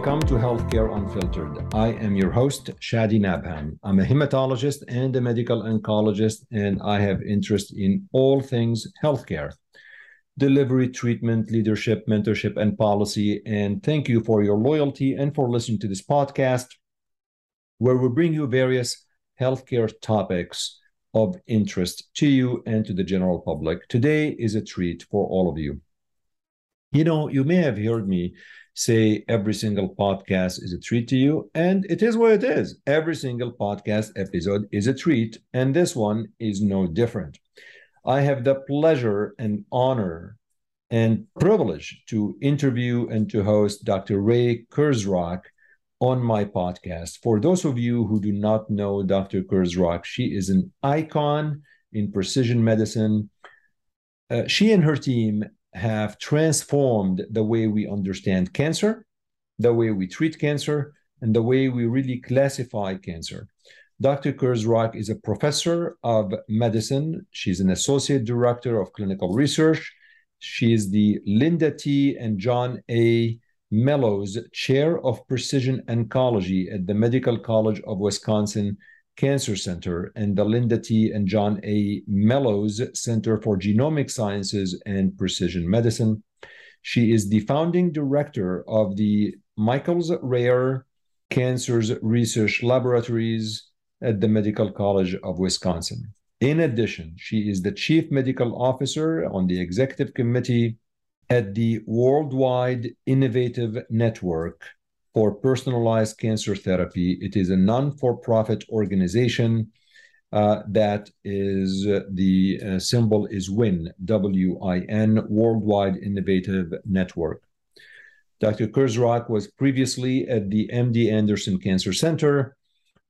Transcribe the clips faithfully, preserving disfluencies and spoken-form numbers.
Welcome to Healthcare Unfiltered. I am your host, Shadi Nabhan. I'm a hematologist and a medical oncologist, and I have interest in all things healthcare, delivery, treatment, leadership, mentorship, and policy. And thank you for your loyalty and for listening to this podcast, where we bring you various healthcare topics of interest to you and to the general public. Today is a treat for all of you. You know, you may have heard me say every single podcast is a treat to you, and it is what it is. Every single podcast episode is a treat, and this one is no different. I have the pleasure and honor and privilege to interview and to host Doctor Ray Kurzrock on my podcast. For those of you who do not know Doctor Kurzrock, she is an icon in precision medicine. Uh, she and her team have transformed the way we understand cancer, the way we treat cancer, and the way we really classify cancer. Doctor Kurzrock is a professor of medicine. She's an associate director of clinical research. She is the Linda T. and John A. Mellows Chair of Precision Oncology at the Medical College of Wisconsin Cancer Center and the Linda T. and John A. Mellows Center for Genomic Sciences and Precision Medicine. She is the founding director of the Michael's Rare Cancers Research Laboratories at the Medical College of Wisconsin. In addition, she is the chief medical officer on the executive committee at the Worldwide Innovative Network for Personalized Cancer Therapy. It is a non-for-profit organization uh, that is, uh, the uh, symbol is W I N, W I N, Worldwide Innovative Network. Doctor Kurzrock was previously at the M D Anderson Cancer Center.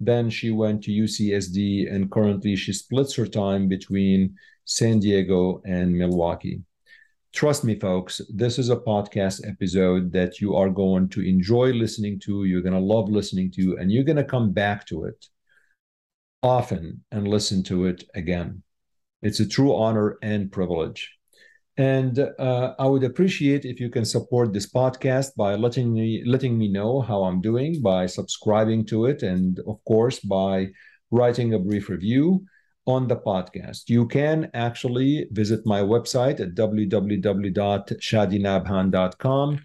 Then she went to U C S D, and currently she splits her time between San Diego and Milwaukee. Trust me, folks, this is a podcast episode that you are going to enjoy listening to, you're going to love listening to, and you're going to come back to it often and listen to it again. It's a true honor and privilege. And uh, I would appreciate if you can support this podcast by letting me, letting me know how I'm doing, by subscribing to it, and, of course, by writing a brief review on the podcast. You can actually visit my website at w w w dot shadi nabhan dot com.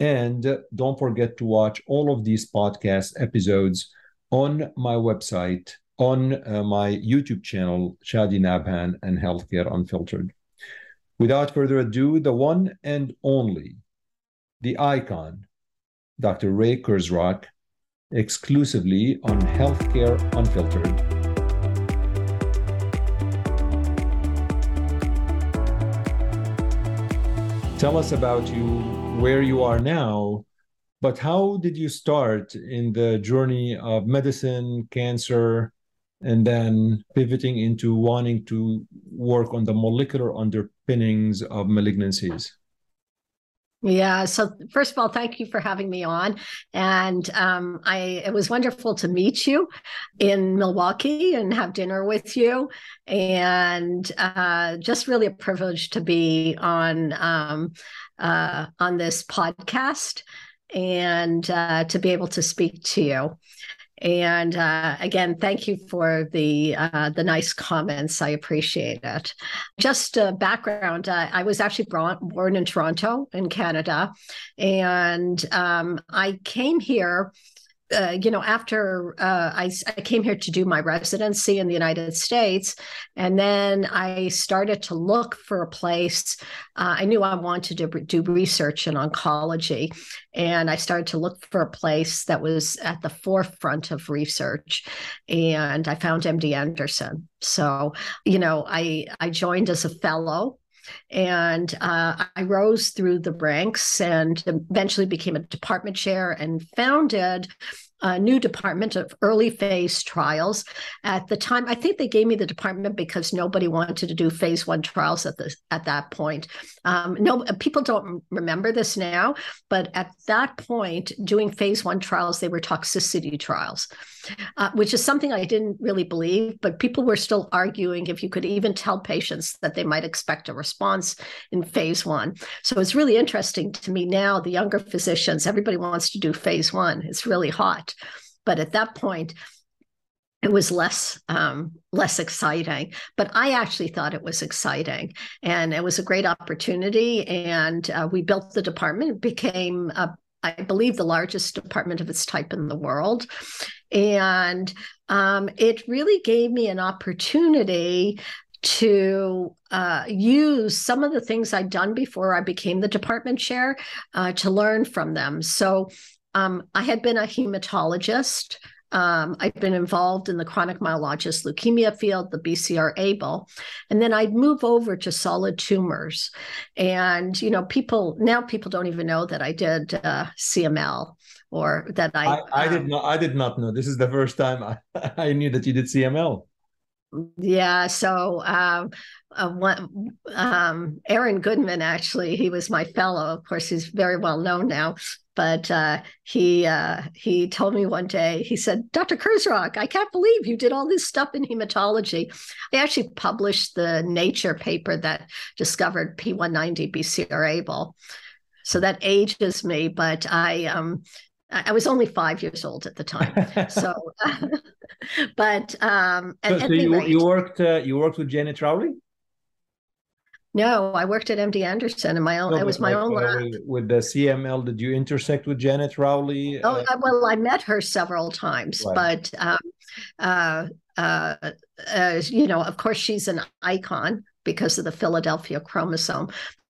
And don't forget to watch all of these podcast episodes on my website, on uh, my YouTube channel, Shadi Nabhan and Healthcare Unfiltered. Without further ado, the one and only, the icon, Doctor Ray Kurzrock, exclusively on Healthcare Unfiltered. Tell us about you, where you are now, but how did you start in the journey of medicine, cancer, and then pivoting into wanting to work on the molecular underpinnings of malignancies? Yeah. So first of all, thank you for having me on. And um, I it was wonderful to meet you in Milwaukee and have dinner with you. And uh, just really a privilege to be on um, uh, on this podcast and uh, to be able to speak to you. And uh, again, thank you for the uh, the nice comments. I appreciate it. Just uh, background, uh, I was actually born in Toronto in Canada, and um, I came here, uh, you know, after uh, I, I came here to do my residency in the United States. And then I started to look for a place. Uh, I knew I wanted to do research in oncology. And I started to look for a place that was at the forefront of research. And I found M D Anderson. So, you know, I, I joined as a fellow. And uh, I rose through the ranks and eventually became a department chair and founded a new department of early phase trials. At the time, I think they gave me the department because nobody wanted to do phase one trials at the at that point. Um, no, people don't remember this now, but at that point, doing phase one trials, they were toxicity trials, uh, which is something I didn't really believe, but people were still arguing if you could even tell patients that they might expect a response in phase one. So it's really interesting to me now, the younger physicians, everybody wants to do phase one. It's really hot. But at that point, it was less um, less exciting, but I actually thought it was exciting, and it was a great opportunity. And uh, we built the department. It became, a, I believe, the largest department of its type in the world, and um, it really gave me an opportunity to uh, use some of the things I'd done before I became the department chair uh, to learn from them. So um, I had been a hematologist. Um, I'd been involved in the chronic myelogenous leukemia field, the B C R A B L, and then I'd move over to solid tumors. And, you know, people, now people don't even know that I did uh, C M L or that I- I, I um, did not I did not know. This is the first time I, I knew that you did C M L. Yeah, so um, uh, one, um, Aaron Goodman, actually, he was my fellow. Of course, he's very well known now. But uh, he uh, he told me one day, he said, Doctor Kurzrock, I can't believe you did all this stuff in hematology. I actually published the Nature paper that discovered P one ninety B C R A B L. So that ages me, but I um, I was only five years old at the time. So, but um, at so, so any you, rate, you worked uh, you worked with Janet Rowley? No, I worked at M D Anderson, and my own. No, I was my like, own lab. Uh, with the C M L, did you intersect with Janet Rowley? Oh uh, well, I met her several times, right. but um, uh, uh, uh, you know, of course, she's an icon because of the Philadelphia chromosome.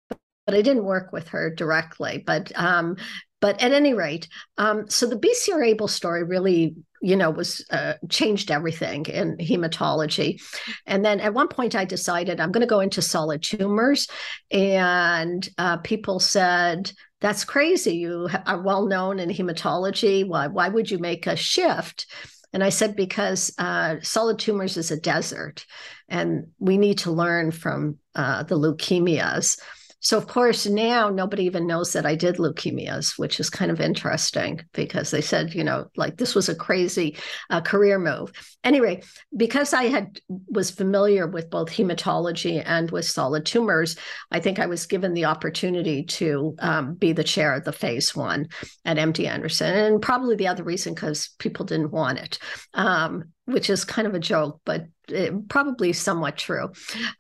But I didn't work with her directly. But um, but at any rate, um, so the B C R A B L story really, you know, was uh, changed everything in hematology. And then at one point I decided I'm going to go into solid tumors. And uh, people said, that's crazy. You are well known in hematology. Why, why would you make a shift? And I said, because uh, solid tumors is a desert and we need to learn from uh, the leukemias. So, of course, now nobody even knows that I did leukemias, which is kind of interesting because they said, you know, like this was a crazy uh, career move. Anyway, because I had was familiar with both hematology and with solid tumors, I think I was given the opportunity to um, be the chair of the phase one at M D Anderson. And probably the other reason because people didn't want it, um, which is kind of a joke, but it, probably somewhat true.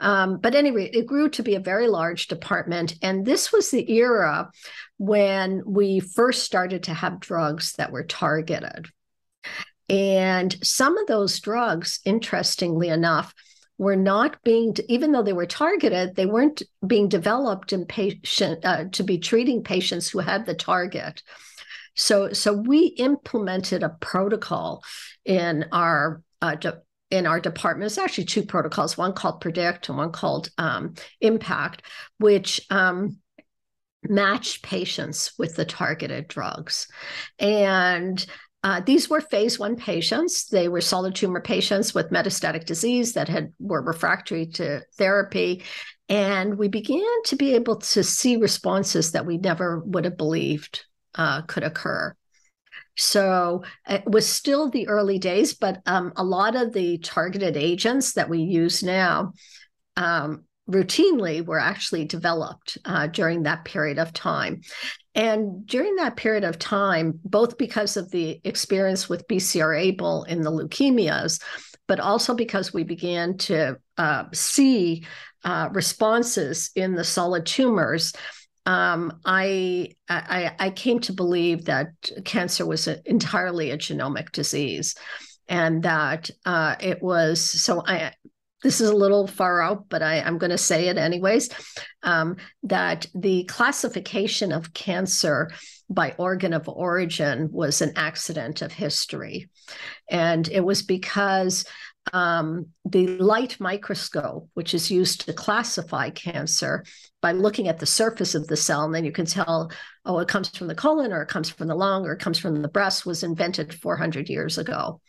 Um, but anyway, it grew to be a very large department. And this was the era when we first started to have drugs that were targeted. And some of those drugs, interestingly enough, were not being, even though they were targeted, they weren't being developed in patient uh, to be treating patients who had the target. So, so we implemented a protocol in our uh, de- in our department. There's actually two protocols, one called PREDICT and one called um, IMPACT, which um, match patients with the targeted drugs. And uh, these were phase one patients. They were solid tumor patients with metastatic disease that had were refractory to therapy. And we began to be able to see responses that we never would have believed Uh, could occur. So it was still the early days, but um, a lot of the targeted agents that we use now um, routinely were actually developed uh, during that period of time. And during that period of time, both because of the experience with B C R A B L in the leukemias, but also because we began to uh, see uh, responses in the solid tumors, Um, I, I I came to believe that cancer was a, entirely a genomic disease, and that uh, it was so. I this is a little far out, but I, I'm going to say it anyways. Um, that the classification of cancer by organ of origin was an accident of history, and it was because um, the light microscope, which is used to classify cancer by looking at the surface of the cell, and then you can tell, oh, it comes from the colon, or it comes from the lung, or it comes from the breast, was invented four hundred years ago.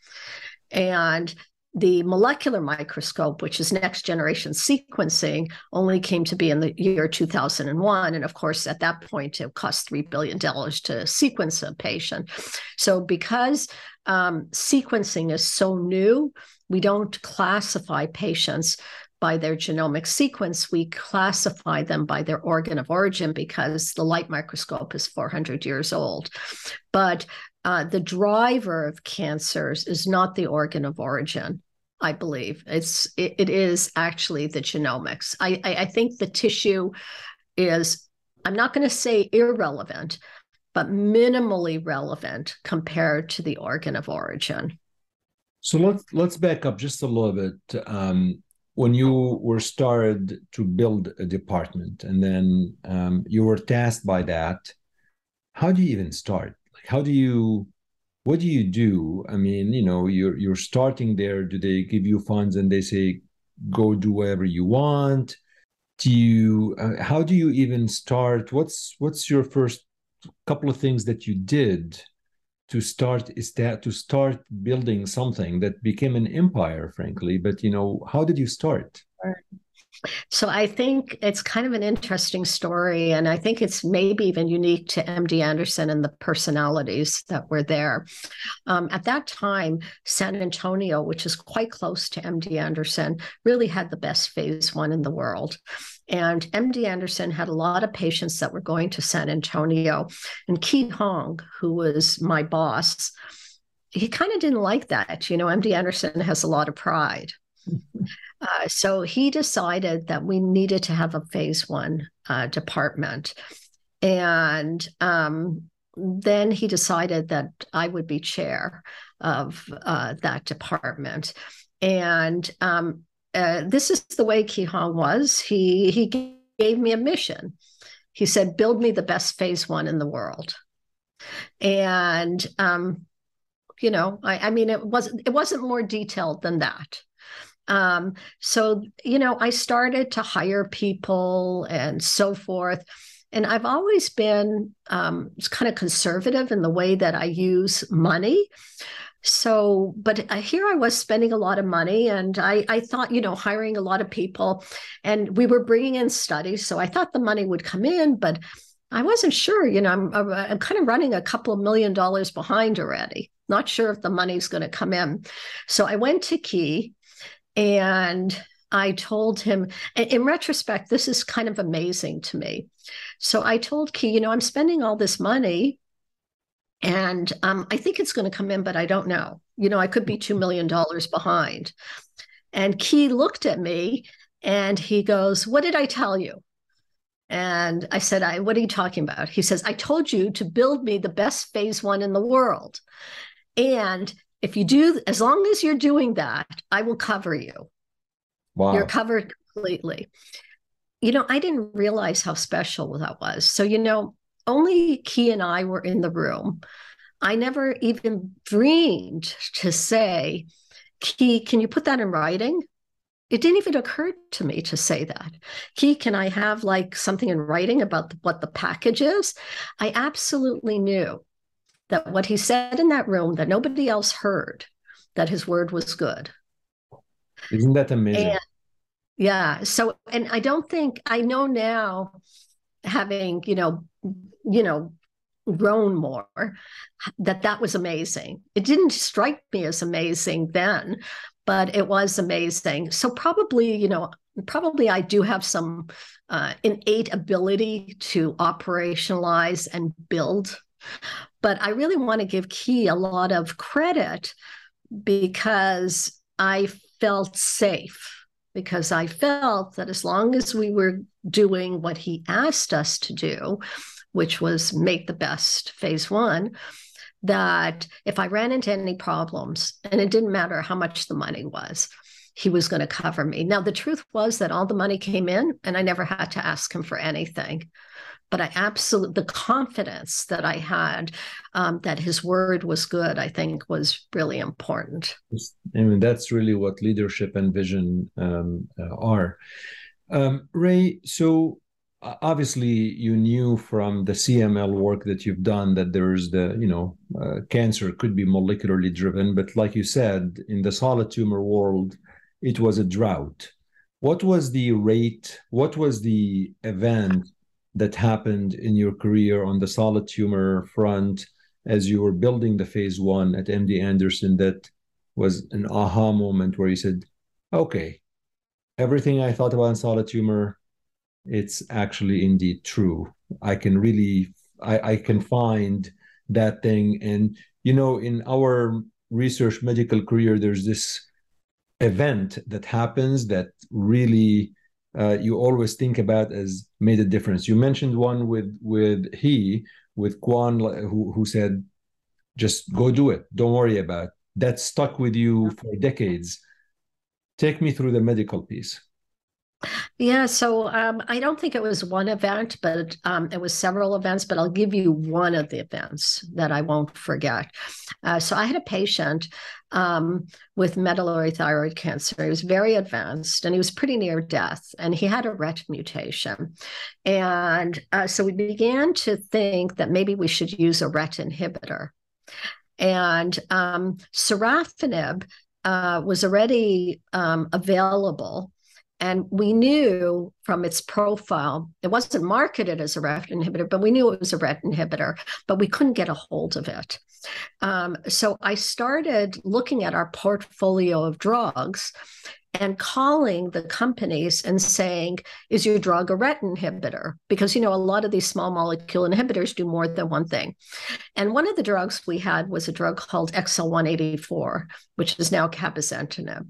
And the molecular microscope, which is next generation sequencing, only came to be in the year two thousand one. And of course, at that point, it cost three billion dollars to sequence a patient. So because um, sequencing is so new, we don't classify patients by their genomic sequence. We classify them by their organ of origin because the light microscope is four hundred years old. But uh, the driver of cancers is not the organ of origin. I believe it's it, it is actually the genomics. I, I, I think the tissue is, I'm not going to say irrelevant, but minimally relevant compared to the organ of origin. So let's let's back up just a little bit. Um, when you were started to build a department, and then um, you were tasked by that, how do you even start? Like, how do you? What do you do? I mean, you know, you're you're starting there. Do they give you funds and they say, go do whatever you want? Do you, uh, how do you even start? What's what's your first couple of things that you did to start is that to start building something that became an empire, frankly? But, you know, how did you start? So I think it's kind of an interesting story, and I think it's maybe even unique to M D Anderson and the personalities that were there. Um, at that time, San Antonio, which is quite close to M D Anderson, really had the best phase one in the world. And M D Anderson had a lot of patients that were going to San Antonio. And Ki Hong, who was my boss, he kind of didn't like that. You know, M D Anderson has a lot of pride. Uh, so he decided that we needed to have a phase one uh, department. And um, then he decided that I would be chair of uh, that department. And um, uh, this is the way Ki Hong was. He, he gave me a mission. He said, build me the best phase one in the world. And, um, you know, I, I mean, it wasn't, it wasn't more detailed than that. Um, so, you know, I started to hire people and so forth. And I've always been um, kind of conservative in the way that I use money. So, but here I was spending a lot of money, and I, I thought, you know, hiring a lot of people, and we were bringing in studies. So I thought the money would come in, but I wasn't sure. You know, I'm, I'm kind of running a couple of million dollars behind already. Not sure if the money's going to come in. So I went to Key. And I told him, in retrospect, this is kind of amazing to me. So I told Key, you know, I'm spending all this money, and um, I think it's going to come in, but I don't know. You know, I could be two million dollars behind. And Key looked at me and he goes, what did I tell you? And I said, I, what are you talking about? He says, I told you to build me the best phase one in the world. And if you do, as long as you're doing that, I will cover you. Wow. You're covered completely. You know, I didn't realize how special that was. So, you know, only Key and I were in the room. I never even dreamed to say, Key, can you put that in writing? It didn't even occur to me to say that. Key, can I have like something in writing about what the package is? I absolutely knew that what he said in that room that nobody else heard, that his word was good. Isn't that amazing? And, yeah. So, and I don't think, I know now, having, you know, you know, grown more, that that was amazing. It didn't strike me as amazing then, but it was amazing. So probably, you know, probably I do have some uh, innate ability to operationalize and build. But I really want to give Key a lot of credit because I felt safe, because I felt that as long as we were doing what he asked us to do, which was make the best phase one, that if I ran into any problems, and it didn't matter how much the money was, he was going to cover me. Now, the truth was that all the money came in and I never had to ask him for anything. But I absolutely, the confidence that I had um, that his word was good, I think was really important. I mean, that's really what leadership and vision um, are. Um, Ray, so obviously you knew from the C M L work that you've done that there's the, you know, uh, cancer could be molecularly driven, but like you said, in the solid tumor world, it was a drought. What was the rate, what was the event that happened in your career on the solid tumor front as you were building the phase one at M D Anderson that was an aha moment where you said, okay, everything I thought about in solid tumor, it's actually indeed true. I can really, I, I can find that thing. And, you know, in our research medical career, there's this event that happens that really uh, you always think about as made a difference. You mentioned one with, with he, with Kwan, who, who said, just go do it. Don't worry about it. That stuck with you for decades. Take me through the medical piece. Yeah, so um, I don't think it was one event, but um, it was several events, but I'll give you one of the events that I won't forget. Uh, so I had a patient um, with medullary thyroid cancer. He was very advanced, and he was pretty near death, and he had a R E T mutation. And uh, so we began to think that maybe we should use a R E T inhibitor. And um, sorafenib uh, was already um, available. And we knew from its profile, it wasn't marketed as a R E T inhibitor, but we knew it was a R E T inhibitor, but we couldn't get a hold of it. Um, so I started looking at our portfolio of drugs and calling the companies and saying, is your drug a R E T inhibitor? Because, you know, a lot of these small molecule inhibitors do more than one thing. And one of the drugs we had was a drug called X L one eighty-four, which is now cabozantinib.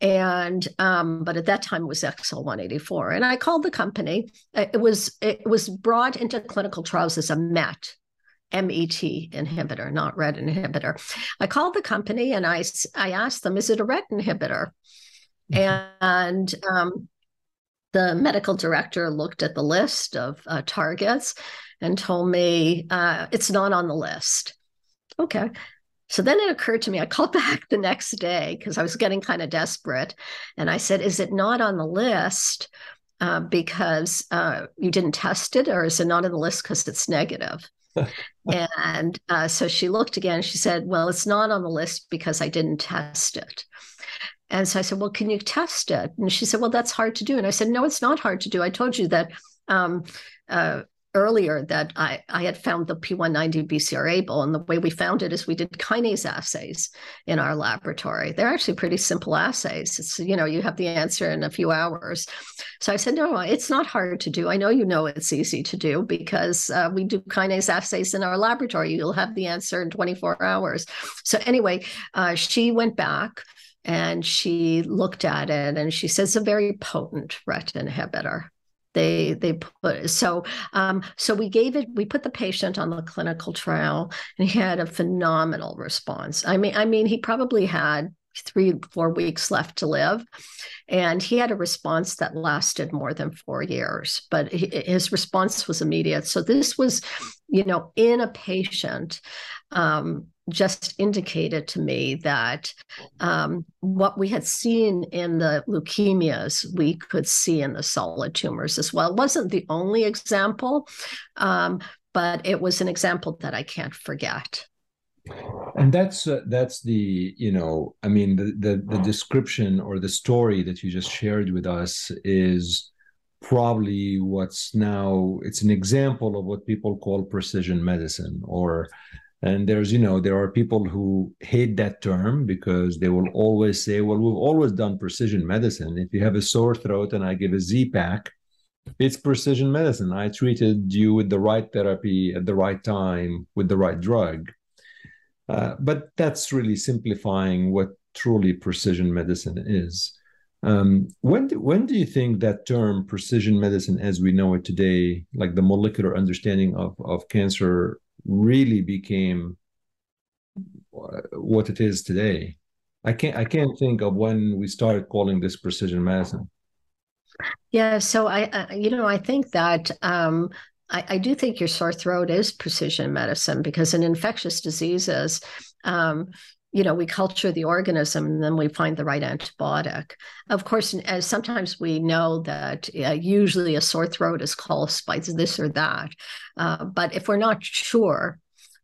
And, um, but at that time it was X L one eighty-four. And I called the company. It was, it was brought into clinical trials as a M E T. M E T inhibitor, not R E T inhibitor. I called the company and I, I asked them, is it a R E T inhibitor? And um, the medical director looked at the list of uh, targets and told me uh, it's not on the list. Okay. So then it occurred to me, I called back the next day because I was getting kind of desperate. And I said, is it not on the list uh, because uh, you didn't test it, or is it not on the list because it's negative? and uh, so she looked again. She said, well, it's not on the list because I didn't test it. And so I said, well, can you test it? And she said, well, that's hard to do. And I said, no, it's not hard to do. I told you that um, uh, earlier that I, I had found the P one ninety B C R A B L. And the way we found it is we did kinase assays in our laboratory. They're actually pretty simple assays. It's, you know, you have the answer in a few hours. So I said, no, it's not hard to do. I know you know it's easy to do because uh, we do kinase assays in our laboratory. You'll have the answer in twenty-four hours. So anyway, uh, she went back. And she looked at it and she says, it's a very potent R E T inhibitor. They, they put, so, um, so we gave it, we put the patient on the clinical trial and he had a phenomenal response. I mean, I mean, he probably had three, four weeks left to live. And he had a response that lasted more than four years, but he, his response was immediate. So this was, you know, in a patient, um, just indicated to me that um, what we had seen in the leukemias, we could see in the solid tumors as well. It wasn't the only example, um, but it was an example that I can't forget. And that's uh, that's the, you know, I mean, the, the the description or the story that you just shared with us is probably what's now, it's an example of what people call precision medicine or And there's, you know, there are people who hate that term because they will always say, well, we've always done precision medicine. If you have a sore throat and I give a Z-Pak, it's precision medicine. I treated you with the right therapy at the right time with the right drug. Uh, but that's really simplifying what truly precision medicine is. Um, when, do, when do you think that term precision medicine as we know it today, like the molecular understanding of, of cancer, really became what it is today? I can't I can't think of when we started calling this precision medicine. Yeah, so I, I you know, I think that um, I, I do think your sore throat is precision medicine, because in infectious diseases, um, you know, we culture the organism and then we find the right antibiotic. Of course, as sometimes we know that uh, usually a sore throat is caused by this or that. Uh, but if we're not sure,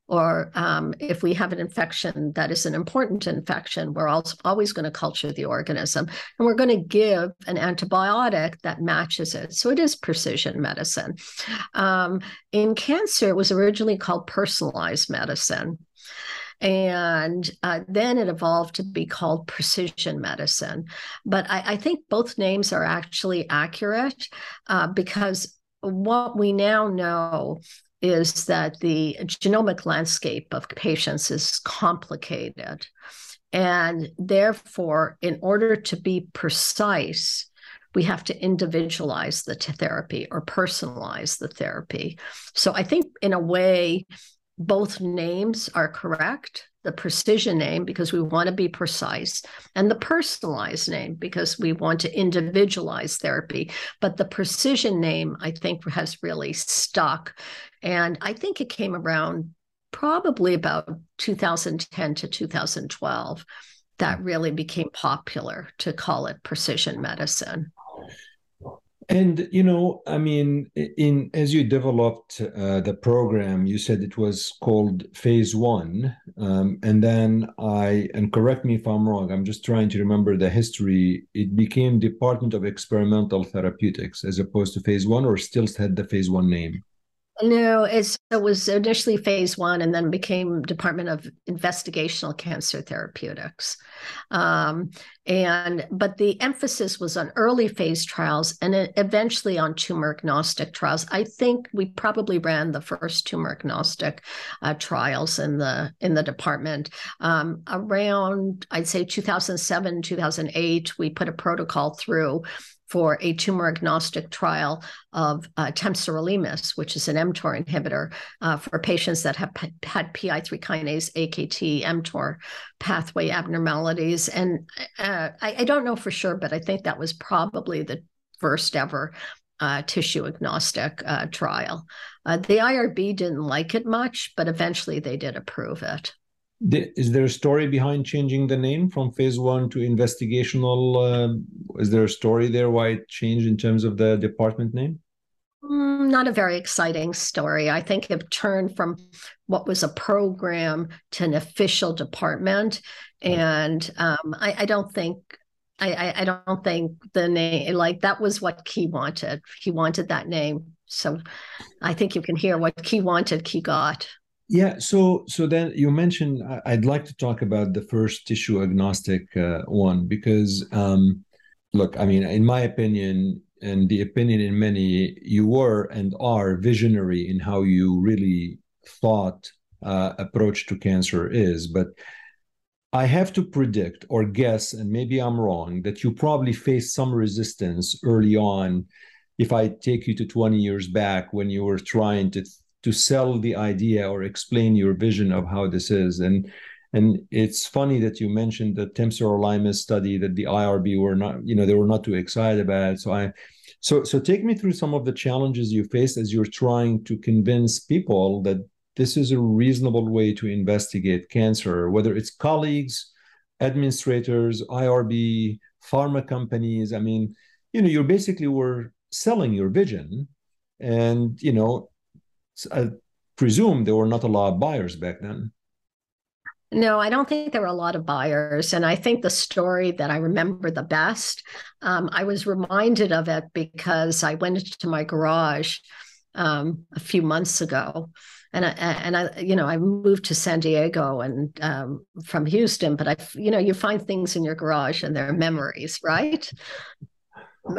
or um, if we have an infection that is an important infection, we're also always going to culture the organism, and we're going to give an antibiotic that matches it. So it is precision medicine. Um, in cancer, it was originally called personalized medicine. And uh, then it evolved to be called precision medicine. But I, I think both names are actually accurate, uh, because what we now know is that the genomic landscape of patients is complicated. And therefore, in order to be precise, we have to individualize the therapy or personalize the therapy. So I think in a way, both names are correct, the precision name, because we want to be precise, and the personalized name, because we want to individualize therapy. But the precision name, I think, has really stuck. And I think it came around probably about two thousand ten to two thousand twelve that really became popular to call it precision medicine. And, you know, I mean, in as you developed uh, the program, you said it was called phase one. Um, and then I, and correct me if I'm wrong, I'm just trying to remember the history. It became Department of Experimental Therapeutics as opposed to phase one, or still had the phase one name? No, it's, it was initially phase one and then became Department of Investigational Cancer Therapeutics. Um, and but the emphasis was on early phase trials and eventually on tumor agnostic trials. I think we probably ran the first tumor agnostic uh, trials in the in the department. Um, around, I'd say two thousand seven, two thousand eight, we put a protocol through for a tumor agnostic trial of uh, temsirolimus, which is an mTOR inhibitor uh, for patients that have p- had P I three kinase, A K T, mTOR pathway abnormalities. And uh, I, I don't know for sure, but I think that was probably the first ever uh, tissue agnostic uh, trial. Uh, the I R B didn't like it much, but eventually they did approve it. Is there a story behind changing the name from phase one to investigational? Uh, is there a story there why it changed in terms of the department name? Not a very exciting story. I think it turned from what was a program to an official department. And um, I, I don't think I, I don't think the name, like, that was what Ki wanted. He wanted that name. So I think you can hear what Ki wanted, Ki got. Yeah, so so then you mentioned, I'd like to talk about the first tissue agnostic uh, one, because, um, look, I mean, in my opinion, and the opinion in many, you were and are visionary in how you really thought uh, approach to cancer is. But I have to predict or guess, and maybe I'm wrong, that you probably faced some resistance early on, if I take you to twenty years back when you were trying to th- to sell the idea or explain your vision of how this is. And and it's funny that you mentioned the temsirolimus study that the I R B were not, you know, they were not too excited about. So I, so so take me through some of the challenges you faced as you're trying to convince people that this is a reasonable way to investigate cancer, whether it's colleagues, administrators, I R B, pharma companies. I mean, you know, you basically were selling your vision, and, you know, I presume there were not a lot of buyers back then. No, I don't think there were a lot of buyers. And I think the story that I remember the best, um, I was reminded of it because I went into my garage um, a few months ago. And I, and I, you know, I moved to San Diego and um, from Houston, but I, you know, you find things in your garage and they're memories, right?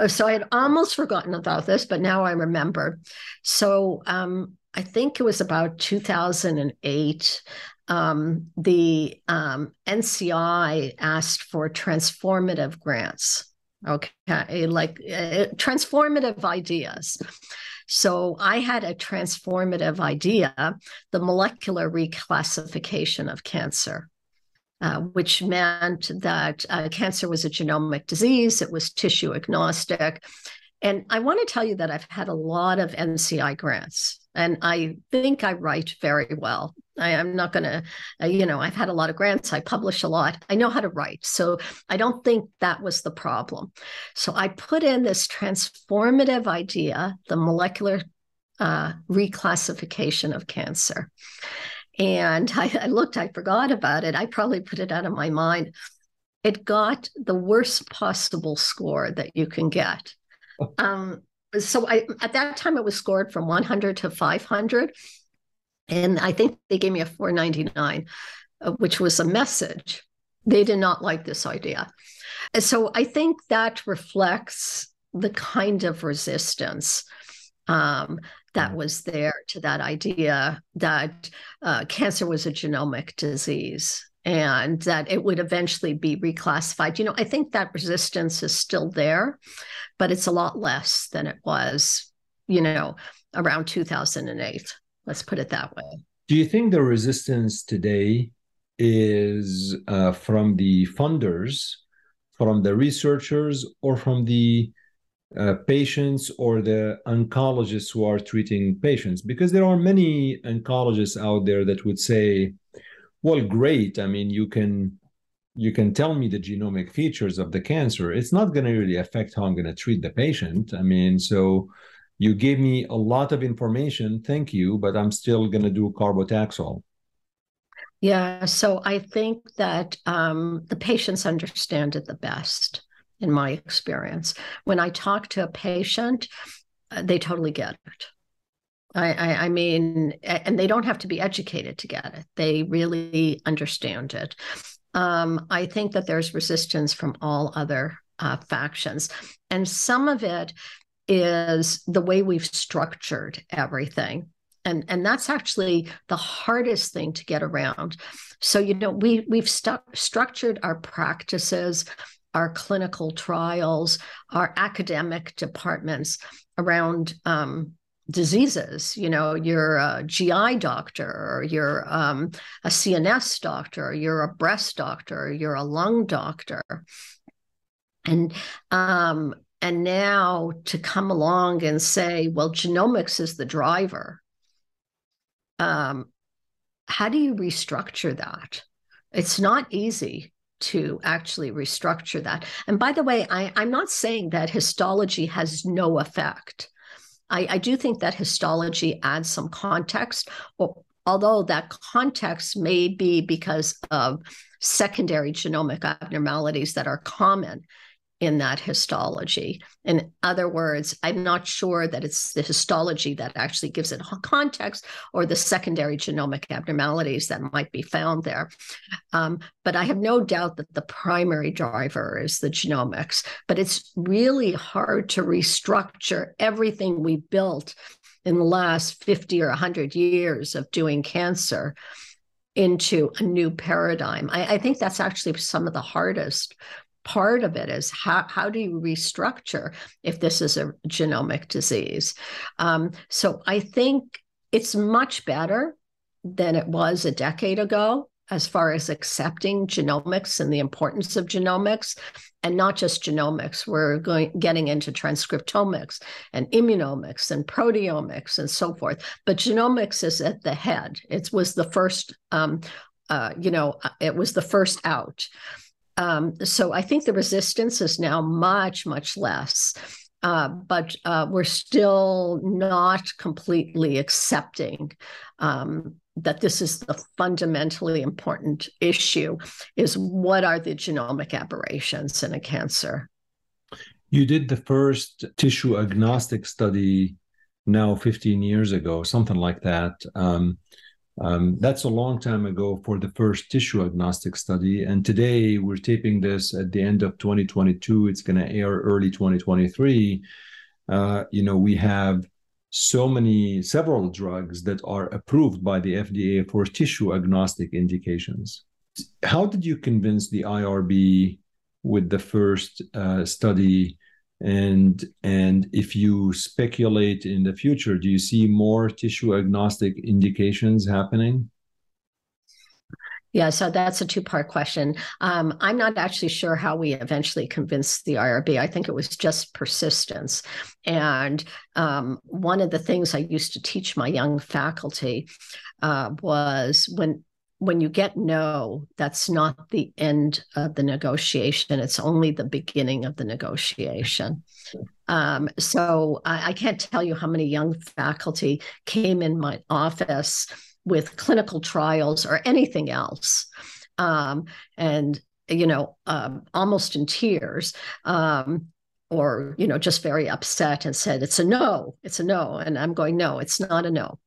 So I had almost forgotten about this, but now I remember. So, um, I think it was about two thousand eight, um, the um, N C I asked for transformative grants, okay, like uh, transformative ideas. So I had a transformative idea, the molecular reclassification of cancer. Uh, which meant that uh, cancer was a genomic disease, it was tissue agnostic. And I want to tell you that I've had a lot of N C I grants. and I think I write very well. I, I'm not going to, uh, you know, I've had a lot of grants. I publish a lot. I know how to write. So I don't think that was the problem. So I put in this transformative idea, the molecular uh, reclassification of cancer. And I, I looked, I forgot about it. I probably put it out of my mind. It got the worst possible score that you can get. Um, so I, at that time, it was scored from one hundred to five hundred. And I think they gave me a four ninety-nine, uh, which was a message. They did not like this idea. And so I think that reflects the kind of resistance um, that was there to that idea that uh, cancer was a genomic disease and that it would eventually be reclassified. You know, I think that resistance is still there, but it's a lot less than it was, you know, around two thousand eight. Let's put it that way. Do you think the resistance today is uh, from the funders, from the researchers, or from the uh, patients or the oncologists who are treating patients? Because there are many oncologists out there that would say, well, great. I mean, you can you can tell me the genomic features of the cancer. It's not going to really affect how I'm going to treat the patient. I mean, so... you gave me a lot of information, thank you, but I'm still going to do carbotaxol. Yeah, so I think that um, the patients understand it the best, in my experience. When I talk to a patient, uh, they totally get it. I, I, I mean, and they don't have to be educated to get it. They really understand it. Um, I think that there's resistance from all other uh, factions. And some of it is the way we've structured everything. And, and that's actually the hardest thing to get around. So, you know, we, we've stu- structured our practices, our clinical trials, our academic departments around um, diseases. You know, you're a G I doctor, or you're um, a C N S doctor, or you're a breast doctor, or you're a lung doctor. And, um, And now to come along and say, well, genomics is the driver. Um, how do you restructure that? It's not easy to actually restructure that. And by the way, I, I'm not saying that histology has no effect. I, I do think that histology adds some context, or, although that context may be because of secondary genomic abnormalities that are common in that histology. In other words, I'm not sure that it's the histology that actually gives it context or the secondary genomic abnormalities that might be found there. Um, but I have no doubt that the primary driver is the genomics, but it's really hard to restructure everything we built in the last fifty or one hundred years of doing cancer into a new paradigm. I, I think that's actually some of the hardest part of it is how, how do you restructure if this is a genomic disease? Um, so I think it's much better than it was a decade ago as far as accepting genomics and the importance of genomics, and not just genomics. We're going getting into transcriptomics and immunomics and proteomics and so forth. But genomics is at the head. It was the first, um, uh, you know, it was the first out. Um, so I think the resistance is now much, much less, uh, but uh, we're still not completely accepting um, that this is the fundamentally important issue, is what are the genomic aberrations in a cancer? You did the first tissue agnostic study now fifteen years ago, something like that. Um, Um, that's a long time ago for the first tissue agnostic study. And today we're taping this at the end of twenty twenty-two. It's going to air early twenty twenty-three. Uh, you know, we have so many, several drugs that are approved by the F D A for tissue agnostic indications. How did you convince the I R B with the first uh, study? And and if you speculate in the future, do you see more tissue agnostic indications happening? Yeah, so that's a two-part question. Um, I'm not actually sure how we eventually convinced the I R B. I think it was just persistence. And um, one of the things I used to teach my young faculty uh, was when when you get no, that's not the end of the negotiation. It's only the beginning of the negotiation. Um, so I, I can't tell you how many young faculty came in my office with clinical trials or anything else. Um, and, you know, um, almost in tears um, or, you know, just very upset and said, it's a no, it's a no. And I'm going, no, it's not a no.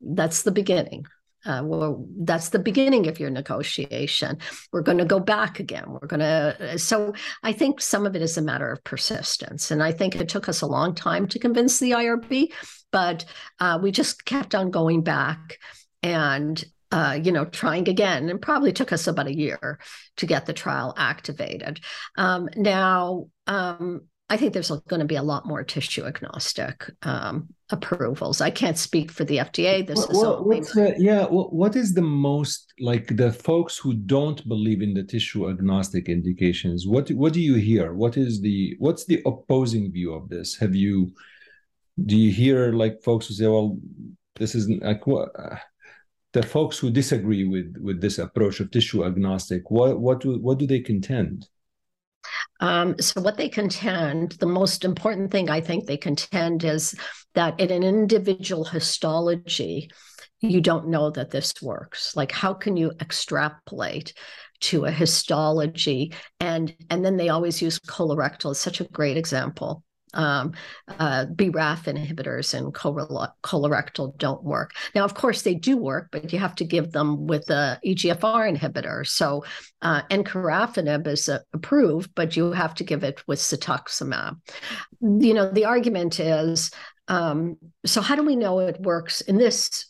That's the beginning. Uh, well, that's the beginning of your negotiation. We're going to go back again. We're going to. So I think some of it is a matter of persistence. And I think it took us a long time to convince the I R B, but uh, we just kept on going back and, uh, you know, trying again. And probably took us about a year to get the trial activated. Um, now, um, I think there's going to be a lot more tissue agnostic um, approvals. I can't speak for the F D A. This well, is well, only uh, yeah. Well, what is the most, like the folks who don't believe in the tissue agnostic indications? What what do you hear? What is the what's the opposing view of this? Have you do you hear like folks who say, well, this isn't like what, uh, the folks who disagree with with this approach of tissue agnostic? What what do, what do they contend? Um, so what they contend, the most important thing I think they contend is that in an individual histology, you don't know that this works. Like, how can you extrapolate to a histology? And, and then they always use colorectal as such a great example. Um, uh, B RAF inhibitors and colorectal don't work. Now, of course, they do work, but you have to give them with a E G F R inhibitor. So uh, encorafenib is uh, approved, but you have to give it with cetuximab. You know, the argument is, um, so how do we know it works in this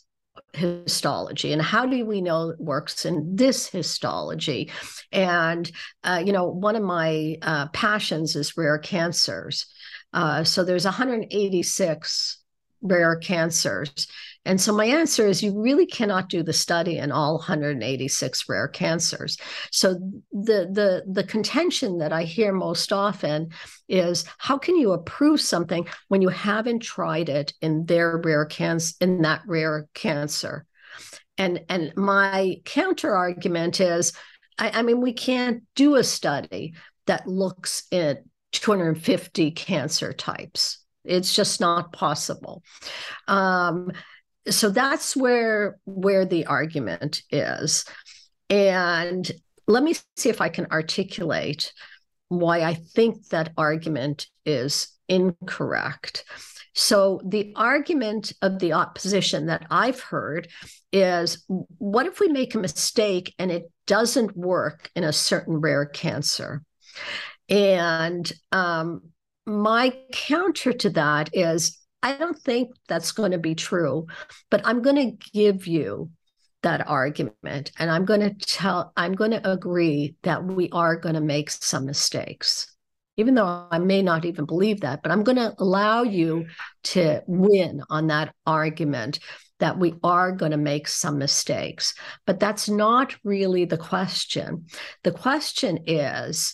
histology, and how do we know it works in this histology? And, uh, you know, one of my uh, passions is rare cancers. Uh, so there's one hundred eighty-six rare cancers. And so my answer is you really cannot do the study in all one hundred eighty-six rare cancers. So the the the contention that I hear most often is, how can you approve something when you haven't tried it in their rare cancer, in that rare cancer? And and my counter argument is, I, I mean, we can't do a study that looks at two hundred fifty cancer types. It's just not possible. Um, so that's where, where the argument is. And let me see if I can articulate why I think that argument is incorrect. So the argument of the opposition that I've heard is, what if we make a mistake and it doesn't work in a certain rare cancer? And um, my counter to that is, I don't think that's going to be true, but I'm going to give you that argument. And I'm going to tell, I'm going to agree that we are going to make some mistakes, even though I may not even believe that, but I'm going to allow you to win on that argument that we are going to make some mistakes. But that's not really the question. The question is,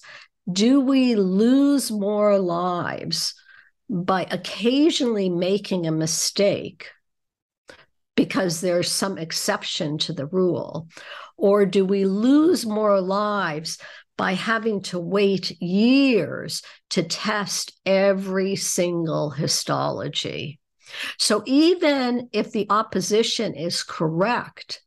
do we lose more lives by occasionally making a mistake because there's some exception to the rule? Or do we lose more lives by having to wait years to test every single histology? So even if the opposition is correct,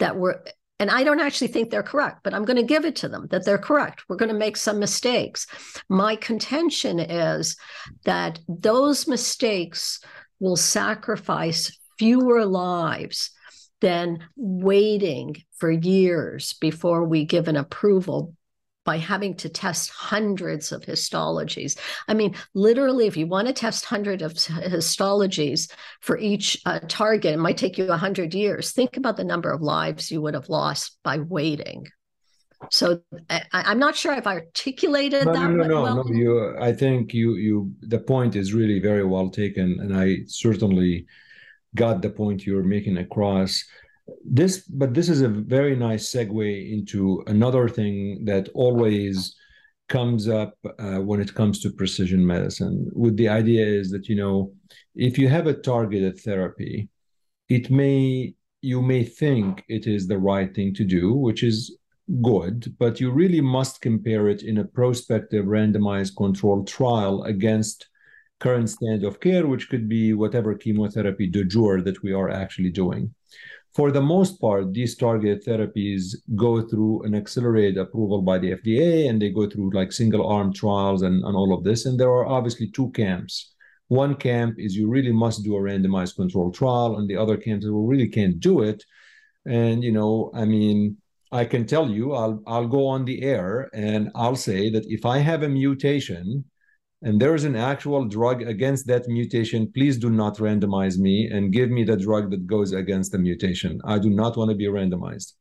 that we're and I don't actually think they're correct, but I'm going to give it to them that they're correct. We're going to make some mistakes. My contention is that those mistakes will sacrifice fewer lives than waiting for years before we give an approval by having to test hundreds of histologies. I mean, literally, if you want to test hundreds of histologies for each uh, target, it might take you one hundred years. Think about the number of lives you would have lost by waiting. So I, I'm not sure I've articulated no, that. No, no, well. no, no. You, I think you, you. The point is really very well taken, and I certainly got the point you're making across. This, but this is a very nice segue into another thing that always comes up uh, when it comes to precision medicine. With the idea is that, you know, if you have a targeted therapy, it may you may think it is the right thing to do, which is good, but you really must compare it in a prospective randomized controlled trial against current standard of care, which could be whatever chemotherapy du jour that we are actually doing. For the most part, these targeted therapies go through an accelerated approval by the F D A, and they go through like single-arm trials and, and all of this. And there are obviously two camps. One camp is you really must do a randomized controlled trial, and the other camp is we really can't do it. And, you know, I mean, I can tell you, I'll I'll go on the air and I'll say that if I have a mutation and there is an actual drug against that mutation, please do not randomize me and give me the drug that goes against the mutation. I do not want to be randomized.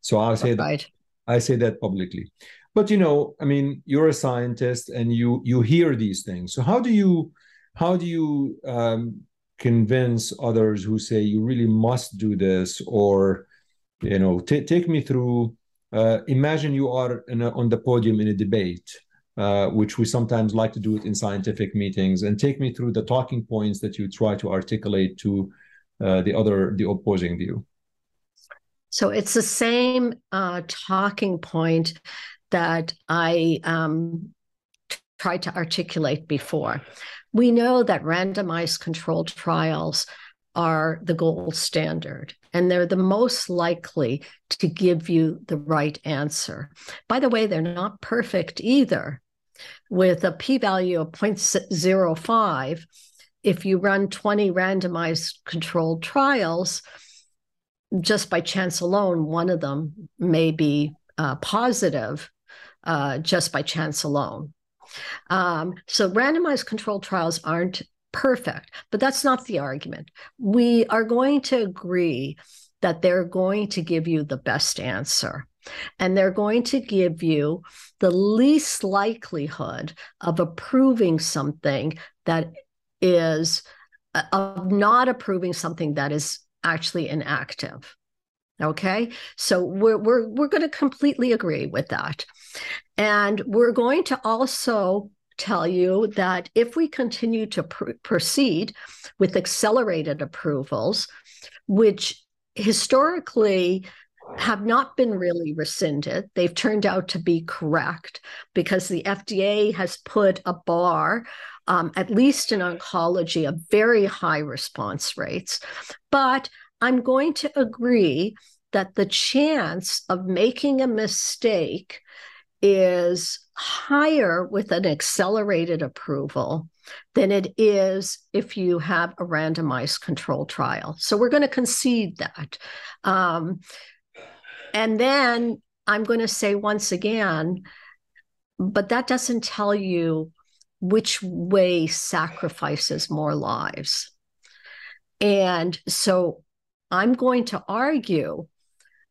So I'll say right. that I say that publicly. But you know, I mean, you're a scientist and you you hear these things. So how do you how do you um, convince others who say you really must do this? Or you know, t- take me through. Uh, imagine you are in a, on the podium in a debate. Uh, which we sometimes like to do it in scientific meetings, and take me through the talking points that you try to articulate to uh, the other, the opposing view. So it's the same uh, talking point that I um, tried to articulate before. We know that randomized controlled trials are the gold standard, and they're the most likely to give you the right answer. By the way, they're not perfect either. With a p-value of zero point zero five, if you run twenty randomized controlled trials, just by chance alone, one of them may be uh, positive uh, just by chance alone. Um, so randomized controlled trials aren't perfect, but that's not the argument. We are going to agree that they're going to give you the best answer. And they're going to give you the least likelihood of approving something that is, of not approving something that is actually inactive. Okay, so we're we're we're going to completely agree with that. And we're going to also tell you that if we continue to pr- proceed with accelerated approvals, which historically have not been really rescinded. They've turned out to be correct because the F D A has put a bar, um, at least in oncology, of very high response rates. But I'm going to agree that the chance of making a mistake is higher with an accelerated approval than it is if you have a randomized control trial. So we're going to concede that. Um, And then I'm going to say once again, but that doesn't tell you which way sacrifices more lives. And so I'm going to argue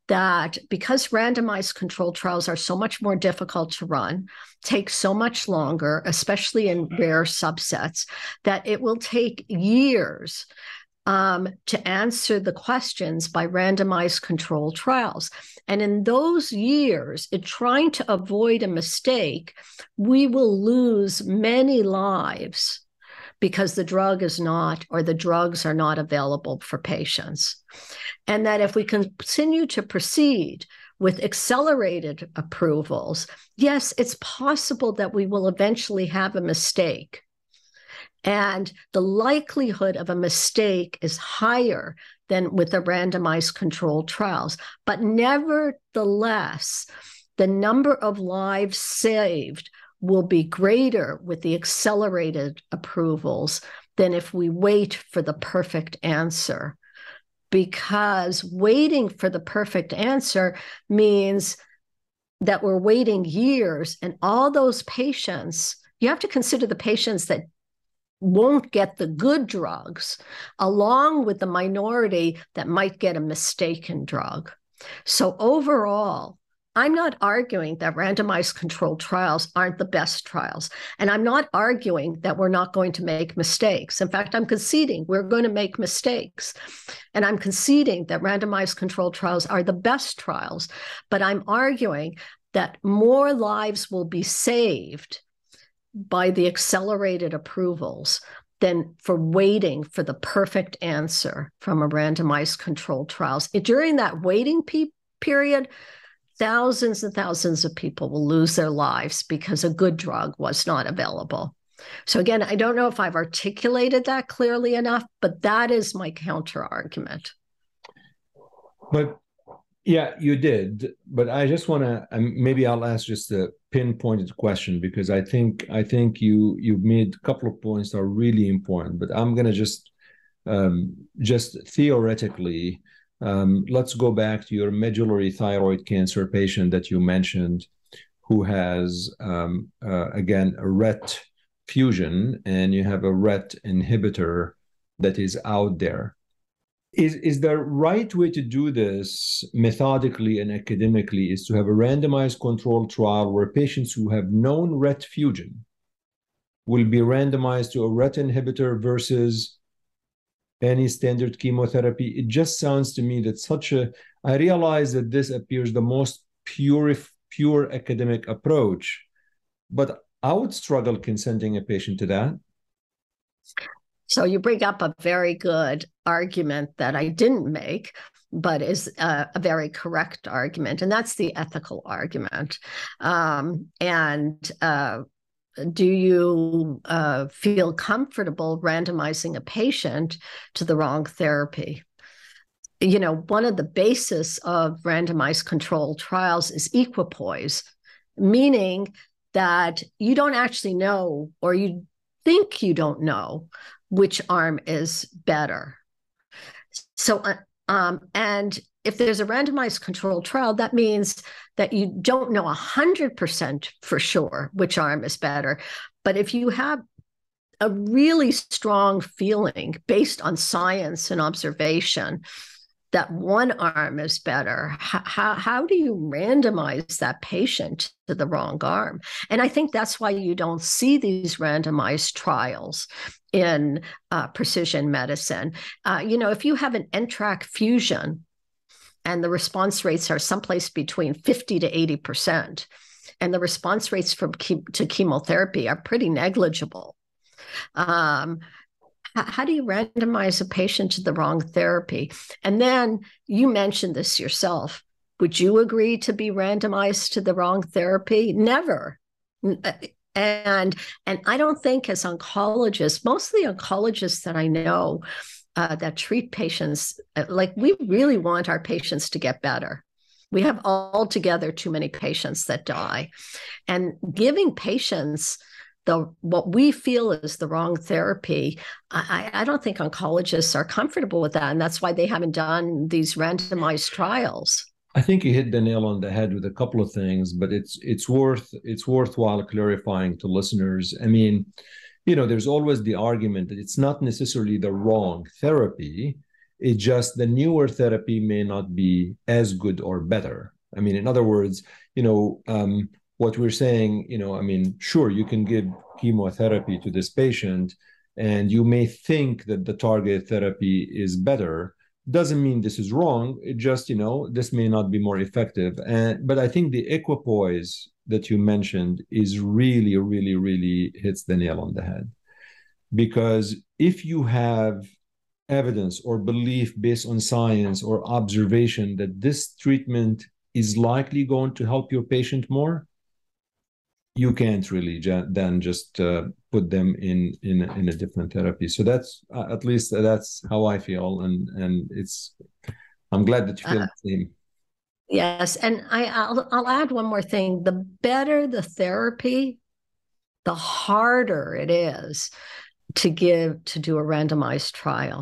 that because randomized controlled trials are so much more difficult to run, take so much longer, especially in rare subsets, that it will take years Um, to answer the questions by randomized controlled trials. And in those years, in trying to avoid a mistake, we will lose many lives because the drug is not, or the drugs are not available for patients. And that if we continue to proceed with accelerated approvals, yes, it's possible that we will eventually have a mistake. And the likelihood of a mistake is higher than with the randomized controlled trials. But nevertheless, the number of lives saved will be greater with the accelerated approvals than if we wait for the perfect answer. Because waiting for the perfect answer means that we're waiting years, and all those patients, you have to consider the patients that won't get the good drugs, along with the minority that might get a mistaken drug. So overall, I'm not arguing that randomized controlled trials aren't the best trials, and I'm not arguing that we're not going to make mistakes. In fact, I'm conceding we're going to make mistakes, and I'm conceding that randomized controlled trials are the best trials, but I'm arguing that more lives will be saved by the accelerated approvals than for waiting for the perfect answer from a randomized controlled trials. During that waiting pe- period, thousands and thousands of people will lose their lives because a good drug was not available. So again, I don't know if I've articulated that clearly enough, but that is my counter argument. But yeah, you did. But I just want to, maybe I'll ask just a pinpointed question, because I think I think you you've made a couple of points that are really important. But I'm going to just um, just theoretically. Um, let's go back to your medullary thyroid cancer patient that you mentioned, who has, um, uh, again, a R E T fusion, and you have a R E T inhibitor that is out there. Is, is the right way to do this methodically and academically is to have a randomized controlled trial where patients who have known R E T fusion will be randomized to a R E T inhibitor versus any standard chemotherapy? It just sounds to me that such a, I realize that this appears the most pure, pure academic approach, but I would struggle consenting a patient to that. So you bring up a very good argument that I didn't make, but is a, a very correct argument, and that's the ethical argument. Um, and uh, Do you uh, feel comfortable randomizing a patient to the wrong therapy? You know, one of the basis of randomized controlled trials is equipoise, meaning that you don't actually know, or you think you don't know, which arm is better. So, uh, um, and if there's a randomized controlled trial, that means that you don't know one hundred percent for sure which arm is better. But if you have a really strong feeling based on science and observation that one arm is better, how, how do you randomize that patient to the wrong arm? And I think that's why you don't see these randomized trials in uh, precision medicine. Uh, you know, if you have an N T R K fusion, and the response rates are someplace between fifty to eighty percent. And the response rates from ke- to chemotherapy are pretty negligible. Um, h- how do you randomize a patient to the wrong therapy? And then you mentioned this yourself. Would you agree to be randomized to the wrong therapy? Never. And, and I don't think as oncologists, most of the oncologists that I know Uh, that treat patients, like, we really want our patients to get better. We have altogether too many patients that die. And giving patients the what we feel is the wrong therapy, I, I don't think oncologists are comfortable with that. And that's why they haven't done these randomized trials. I think you hit the nail on the head with a couple of things, but it's it's worth it's worthwhile clarifying to listeners. I mean, you know, there's always the argument that it's not necessarily the wrong therapy. It's just the newer therapy may not be as good or better. I mean, in other words, you know, um, what we're saying, you know, I mean, sure, you can give chemotherapy to this patient and you may think that the target therapy is better. Doesn't mean this is wrong. It just, you know, this may not be more effective. And, but I think the equipoise that you mentioned is really, really, really hits the nail on the head. Because if you have evidence or belief based on science or observation that this treatment is likely going to help your patient more, you can't really ju- then just uh, put them in, in in a different therapy. So that's, uh, at least that's how I feel. And, and it's, I'm glad that you feel uh-huh. the same. Yes, and I, I'll, I'll add one more thing. The better the therapy, the harder it is to give to do a randomized trial.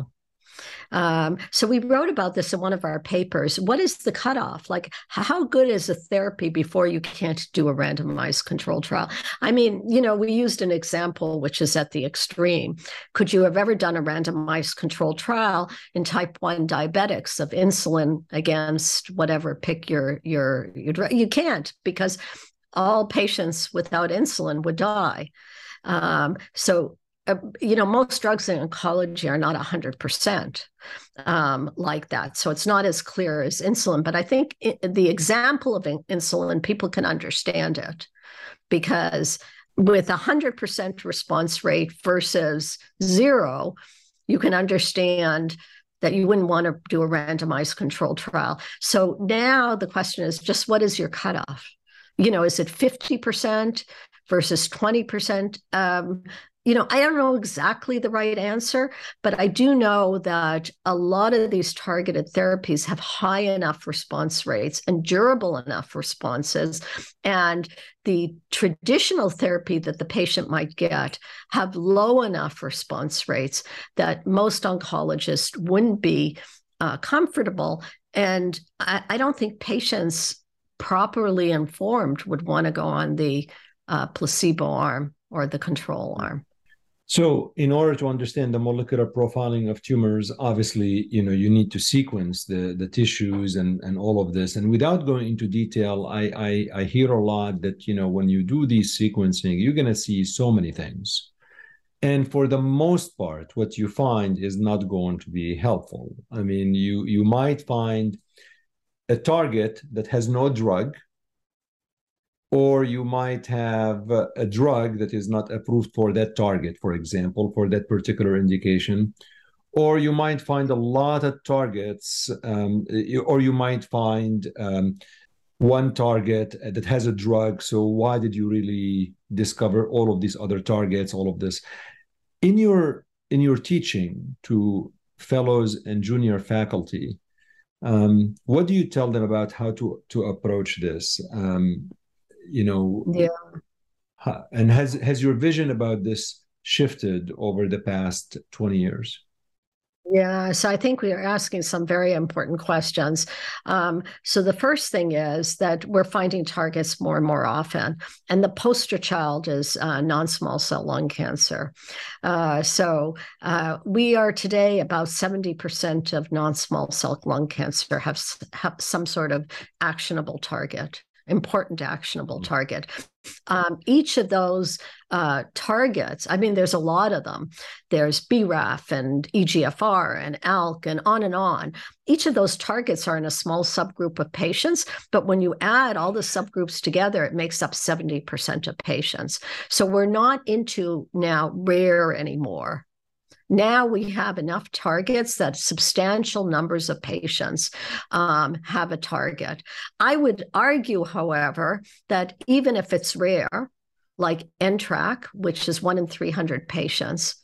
Um, so we wrote about this in one of our papers. What is the cutoff? Like, how good is a therapy before you can't do a randomized control trial? I mean, you know, we used an example, which is at the extreme. Could you have ever done a randomized control trial in type one diabetics of insulin against whatever, pick your, your, your you can't, because all patients without insulin would die. Um, so Uh, you know, most drugs in oncology are not one hundred percent um, like that. So it's not as clear as insulin. But I think it, the example of in- insulin, people can understand it, because with one hundred percent response rate versus zero, you can understand that you wouldn't want to do a randomized controlled trial. So now the question is just, what is your cutoff? You know, is it fifty percent versus twenty percent? Um, You know, I don't know exactly the right answer, but I do know that a lot of these targeted therapies have high enough response rates and durable enough responses. And the traditional therapy that the patient might get have low enough response rates that most oncologists wouldn't be uh, comfortable. And I, I don't think patients properly informed would want to go on the uh, placebo arm or the control arm. So in order to understand the molecular profiling of tumors, obviously, you know, you need to sequence the, the tissues and, and all of this. And without going into detail, I, I, I hear a lot that, you know, when you do these sequencing, you're going to see so many things. And for the most part, what you find is not going to be helpful. I mean, you you might find a target that has no drug, or you might have a drug that is not approved for that target, for example, for that particular indication, or you might find a lot of targets, um, or you might find um, one target that has a drug. So why did you really discover all of these other targets, all of this? In your, in your teaching to fellows and junior faculty, um, what do you tell them about how to, to approach this? Um, You know, yeah. And has has your vision about this shifted over the past twenty years? Yeah, so I think we are asking some very important questions. Um, so the first thing is that we're finding targets more and more often, and the poster child is uh, non-small cell lung cancer. Uh, so uh, we are today about seventy percent of non-small cell lung cancer have, have some sort of actionable target. Important actionable target. Um, each of those uh, targets, I mean, there's a lot of them. There's B RAF and E G F R and ALK and on and on. Each of those targets are in a small subgroup of patients, but when you add all the subgroups together, it makes up seventy percent of patients. So we're not into now rare anymore. Now we have enough targets that substantial numbers of patients um, have a target. I would argue, however, that even if it's rare, like N T R K, which is one in three hundred patients,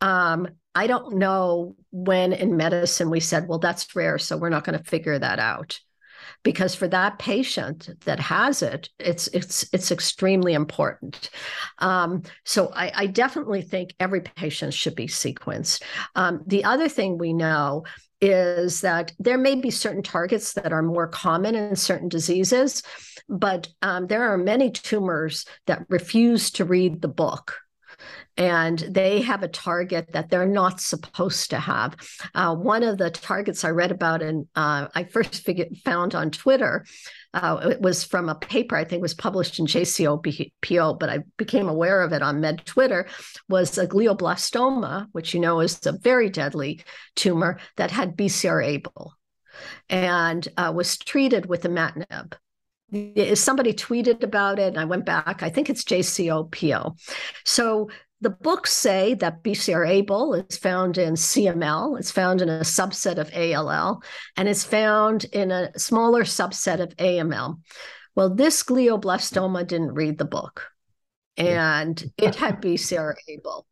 um, I don't know when in medicine we said, well, that's rare, so we're not going to figure that out. Because for that patient that has it, it's it's it's extremely important. Um, so I, I definitely think every patient should be sequenced. Um, the other thing we know is that there may be certain targets that are more common in certain diseases, but um, there are many tumors that refuse to read the book. And they have a target that they're not supposed to have. Uh, one of the targets I read about and uh, I first figured, found on Twitter, uh, it was from a paper I think was published in J C O P O, but I became aware of it on Med Twitter, was a glioblastoma, which you know is a very deadly tumor that had B C R A B L and uh, was treated with imatinib. Somebody tweeted about it, and I went back. I think it's J C O P O. So the books say that B C R A B L is found in C M L, it's found in a subset of A L L, and it's found in a smaller subset of A M L. Well, this glioblastoma didn't read the book, and it had B C R A B L.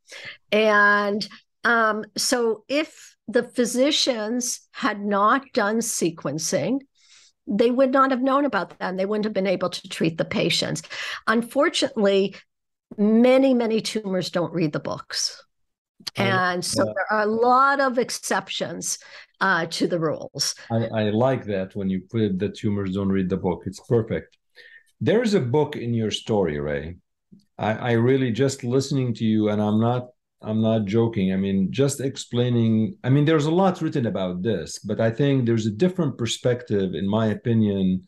And um, so if the physicians had not done sequencing, they would not have known about that, and they wouldn't have been able to treat the patients. Unfortunately, many, many tumors don't read the books. And so there are a lot of exceptions uh, to the rules. I, I like that when you put it, the tumors don't read the book. It's perfect. There is a book in your story, Ray. I, I really just listening to you, and I'm not I'm not joking. I mean, just explaining. I mean, there's a lot written about this, but I think there's a different perspective, in my opinion,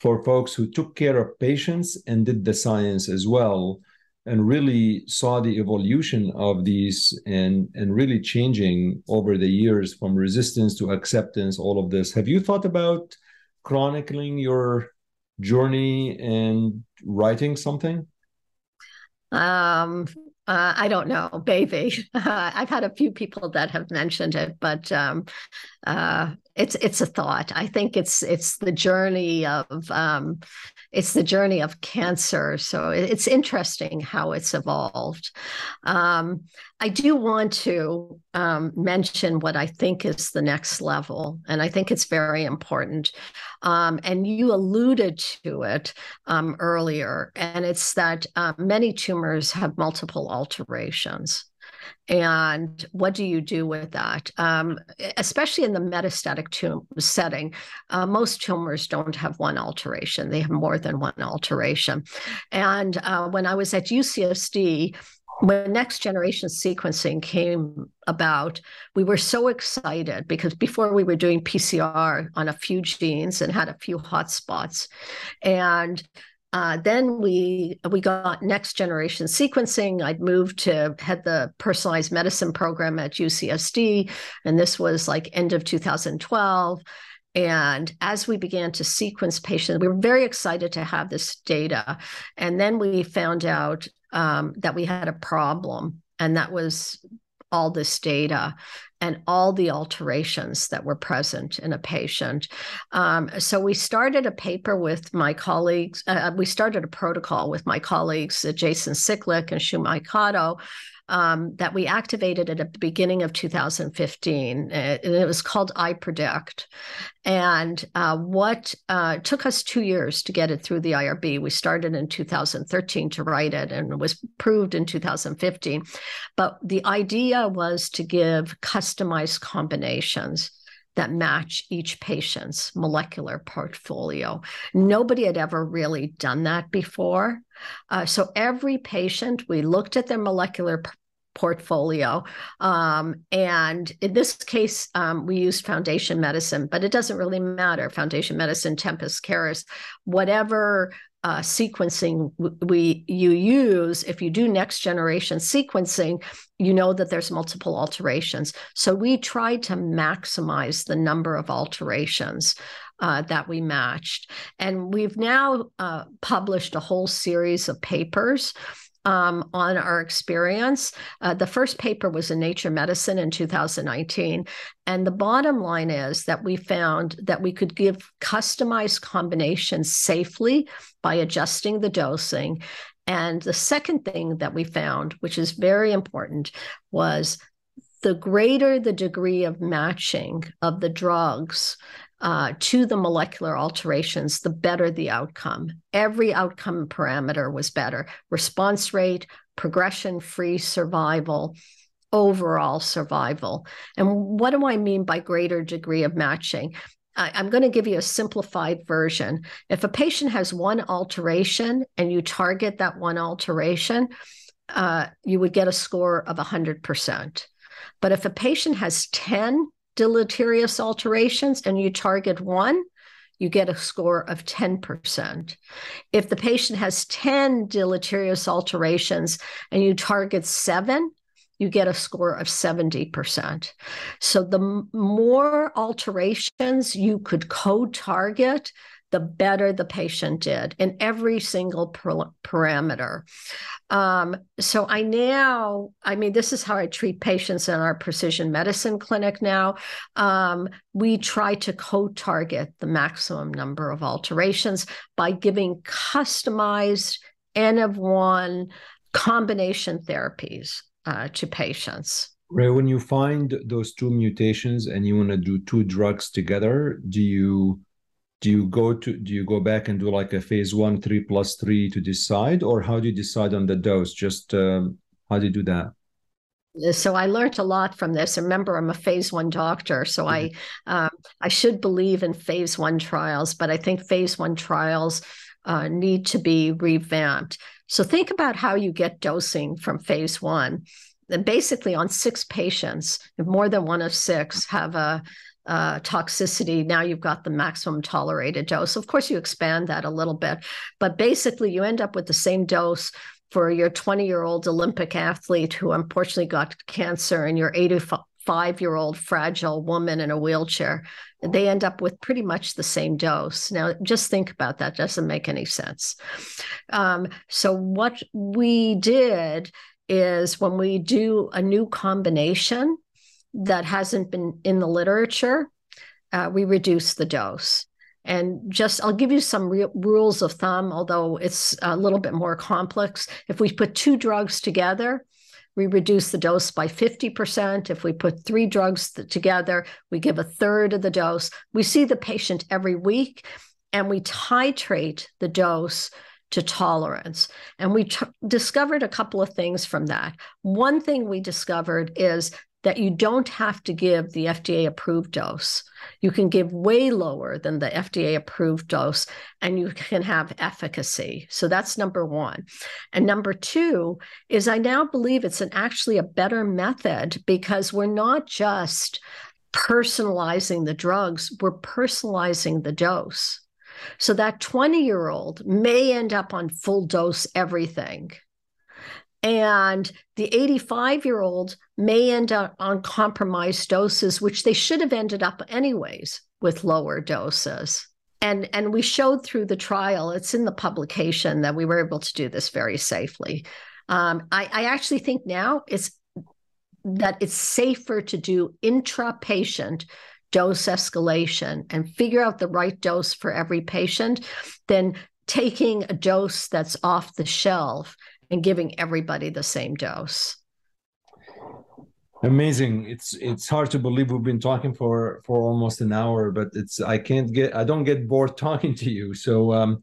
for folks who took care of patients and did the science as well, and really saw the evolution of these and, and really changing over the years from resistance to acceptance, all of this. Have you thought about chronicling your journey and writing something? Um. Uh, I don't know, baby. Uh, I've had a few people that have mentioned it, but um, uh, it's it's a thought. I think it's it's the journey of um, it's the journey of cancer. So it's interesting how it's evolved. Um, I do want to um, mention what I think is the next level, and I think it's very important. Um, and you alluded to it um, earlier, and it's that uh, many tumors have multiple alterations. And what do you do with that? Um, especially in the metastatic tumor setting, uh, most tumors don't have one alteration. They have more than one alteration. And uh, when I was at U C S D, when next generation sequencing came about, we were so excited because before we were doing P C R on a few genes and had a few hotspots. And Uh, then we we got next generation sequencing. I'd moved to head the personalized medicine program at U C S D, and this was like end of two thousand twelve. And as we began to sequence patients, we were very excited to have this data. And then we found out um, that we had a problem, and that was all this data and all the alterations that were present in a patient. Um, so we started a paper with my colleagues. Uh, we started a protocol with my colleagues, uh, Jason Siklick and Shumai Kato, um, that we activated at the beginning of two thousand fifteen. And it was called I PREDICT. And uh, what uh, took us two years to get it through the I R B. We started in two thousand thirteen to write it, and it was approved in two thousand fifteen. But the idea was to give customized combinations that match each patient's molecular portfolio. Nobody had ever really done that before. Uh, so every patient, we looked at their molecular p- portfolio. Um, and in this case, um, we used Foundation Medicine, but it doesn't really matter. Foundation Medicine, Tempus, Caris, whatever uh, sequencing w- we you use, if you do next generation sequencing, you know that there's multiple alterations. So we tried to maximize the number of alterations Uh, that we matched. And we've now uh, published a whole series of papers um, on our experience. Uh, the first paper was in Nature Medicine in two thousand nineteen. And the bottom line is that we found that we could give customized combinations safely by adjusting the dosing. And the second thing that we found, which is very important, was the greater the degree of matching of the drugs Uh, to the molecular alterations, the better the outcome. Every outcome parameter was better. Response rate, progression-free survival, overall survival. And what do I mean by greater degree of matching? I, I'm going to give you a simplified version. If a patient has one alteration and you target that one alteration, uh, you would get a score of one hundred percent. But if a patient has ten deleterious alterations and you target one, you get a score of ten percent. If the patient has ten deleterious alterations and you target seven, you get a score of seventy percent. So the m- more alterations you could co-target, the better the patient did in every single per- parameter. Um, so I now, I mean, this is how I treat patients in our precision medicine clinic now. Um, we try to co-target the maximum number of alterations by giving customized N of one combination therapies uh, to patients. Ray, when you find those two mutations and you want to do two drugs together, do you... Do you go to do you go back and do like a phase one, three plus three to decide, or how do you decide on the dose? Just um, how do you do that? So I learned a lot from this. Remember, I'm a phase one doctor, so mm-hmm. I uh, I should believe in phase one trials, but I think phase one trials uh, need to be revamped. So think about how you get dosing from phase one. And basically on six patients, if more than one of six have a Uh, toxicity, now you've got the maximum tolerated dose. Of course, you expand that a little bit, but basically you end up with the same dose for your twenty-year-old Olympic athlete who unfortunately got cancer and your eighty-five-year-old fragile woman in a wheelchair. They end up with pretty much the same dose. Now, just think about that. Doesn't make any sense. Um, so what we did is when we do a new combination that hasn't been in the literature, uh, we reduce the dose. And just, I'll give you some re- rules of thumb, although it's a little bit more complex. If we put two drugs together, we reduce the dose by fifty percent. If we put three drugs th- together, we give a third of the dose. We see the patient every week, and we titrate the dose to tolerance. And we t- discovered a couple of things from that. One thing we discovered is that you don't have to give the F D A-approved dose. You can give way lower than the F D A-approved dose, and you can have efficacy. So that's number one. And number two is I now believe it's an actually a better method because we're not just personalizing the drugs, we're personalizing the dose. So that twenty-year-old may end up on full dose everything. And the eighty-five-year-old may end up on compromised doses, which they should have ended up anyways with lower doses. And, and we showed through the trial, it's in the publication, that we were able to do this very safely. Um, I, I actually think now it's that it's safer to do intra-patient dose escalation and figure out the right dose for every patient than taking a dose that's off the shelf and giving everybody the same dose. Amazing. It's it's hard to believe we've been talking for, for almost an hour, but it's I can't get I don't get bored talking to you. So um,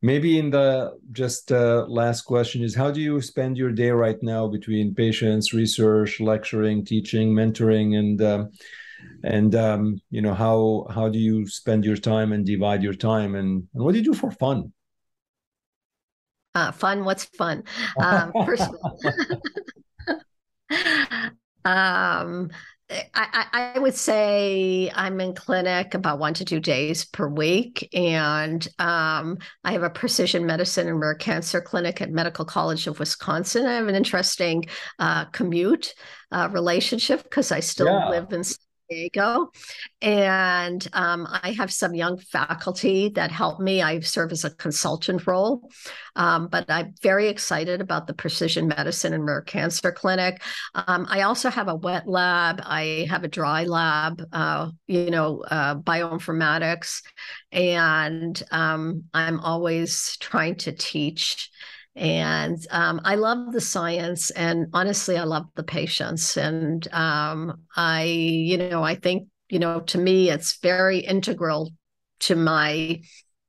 maybe in the just uh, last question is, how do you spend your day right now between patients, research, lecturing, teaching, mentoring, and um, and um, you know how how do you spend your time and divide your time, and, and what do you do for fun? Uh, fun, what's fun? Um, first of all, um, I, I would say I'm in clinic about one to two days per week. And um, I have a precision medicine and rare cancer clinic at Medical College of Wisconsin. I have an interesting uh, commute uh, relationship because I still yeah. live in Diego. And um, I have some young faculty that help me. I serve as a consultant role, um, but I'm very excited about the Precision Medicine and Rare Cancer Clinic. Um, I also have a wet lab. I have a dry lab, uh, you know, uh, bioinformatics, and um, I'm always trying to teach. And um, I love the science, and honestly, I love the patients. And um, I, you know, I think, you know, to me, it's very integral to my,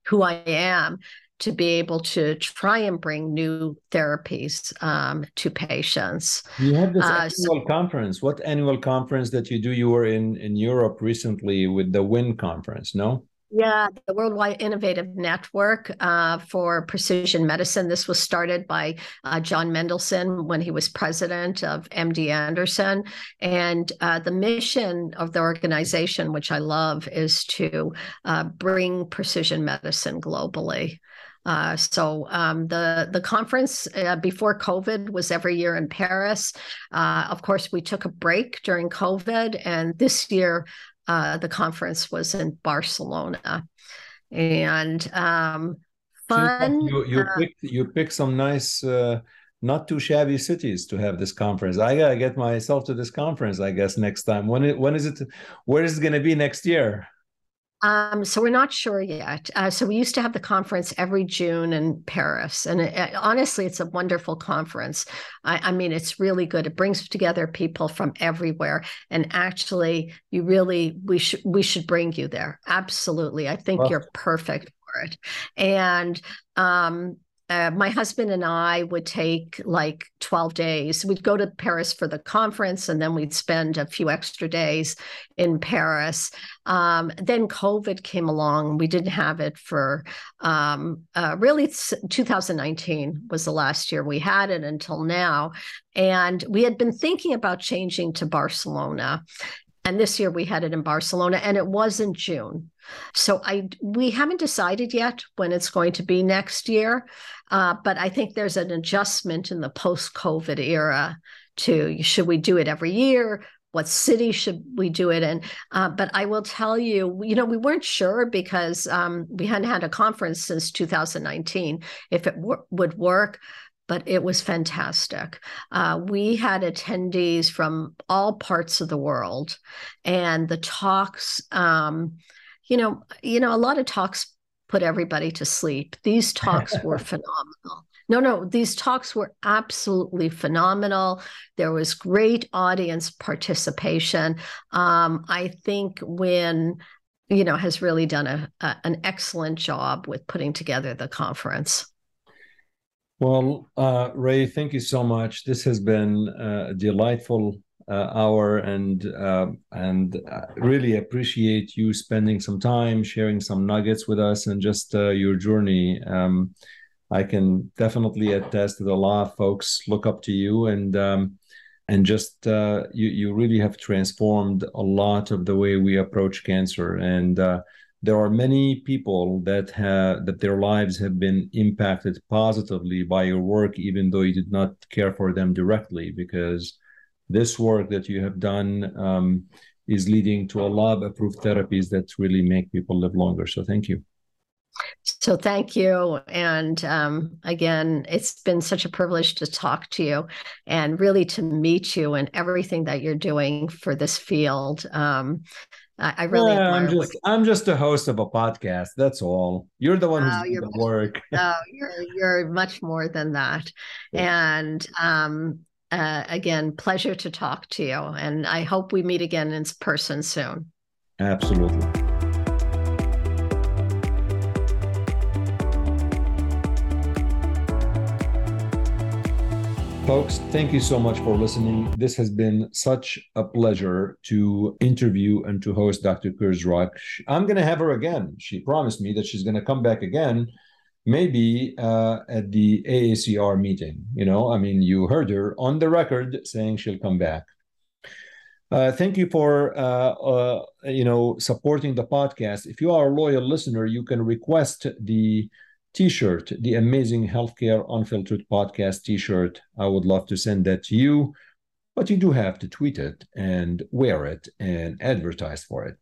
who I am, to be able to try and bring new therapies um, to patients. You have this uh, annual so- conference. What annual conference that you do? You were in, in Europe recently with the WIN conference, no? Yeah, the Worldwide Innovative Network uh, for Precision Medicine. This was started by uh, John Mendelsohn when he was president of M D Anderson. And uh, the mission of the organization, which I love, is to uh, bring precision medicine globally. Uh, so um, the, the conference uh, before COVID was every year in Paris. Uh, of course, we took a break during COVID, and this year, Uh, the conference was in Barcelona, and um, fun. You, you, uh, pick, you pick some nice, uh, not too shabby cities to have this conference. I gotta get myself to this conference, I guess, next time. When it, when is it? Where is it going to be next year? Um, so we're not sure yet. Uh, so we used to have the conference every June in Paris. And it, it, honestly, it's a wonderful conference. I, I mean, it's really good. It brings together people from everywhere. And actually, you really, we should we should bring you there. Absolutely. I think well, you're perfect for it. And um, Uh, my husband and I would take like twelve days. We'd go to Paris for the conference, and then we'd spend a few extra days in Paris. Um, then COVID came along. We didn't have it for um, uh, really twenty nineteen was the last year we had it until now. And we had been thinking about changing to Barcelona. And this year we had it in Barcelona, and it was in June. So I we haven't decided yet when it's going to be next year, uh, but I think there's an adjustment in the post-COVID era to should we do it every year? What city should we do it in? Uh, but I will tell you, you know, we weren't sure because um, we hadn't had a conference since two thousand nineteen if it w- would work. But it was fantastic. Uh, we had attendees from all parts of the world, and the talks, um, you know, you know, a lot of talks put everybody to sleep. These talks were phenomenal. No, no, these talks were absolutely phenomenal. There was great audience participation. Um, I think Wynn, you know, has really done a, a, an excellent job with putting together the conference. Well, uh, Ray, thank you so much. This has been a delightful uh, hour, and uh, and I really appreciate you spending some time, sharing some nuggets with us, and just uh, your journey. Um, I can definitely attest that a lot of folks look up to you, and um, and just uh, you you really have transformed a lot of the way we approach cancer. And Uh, There are many people that have that their lives have been impacted positively by your work, even though you did not care for them directly, because this work that you have done um, is leading to a lot of approved therapies that really make people live longer. So thank you. So thank you. And um, again, it's been such a privilege to talk to you and really to meet you and everything that you're doing for this field. Um, I really yeah, I'm just you. I'm just a host of a podcast. That's all. You're the one who's oh, doing the much, work. oh, you're you're much more than that. Yeah. And um, uh, again, pleasure to talk to you. And I hope we meet again in person soon. Absolutely. Folks, thank you so much for listening. This has been such a pleasure to interview and to host Doctor Kurzrock. I'm going to have her again. She promised me that she's going to come back again, maybe uh, at the A A C R meeting. You know, I mean, you heard her on the record saying she'll come back. Uh, thank you for, uh, uh, you know, supporting the podcast. If you are a loyal listener, you can request the T-shirt, the Amazing Healthcare Unfiltered Podcast T-shirt. I would love to send that to you, but you do have to tweet it and wear it and advertise for it.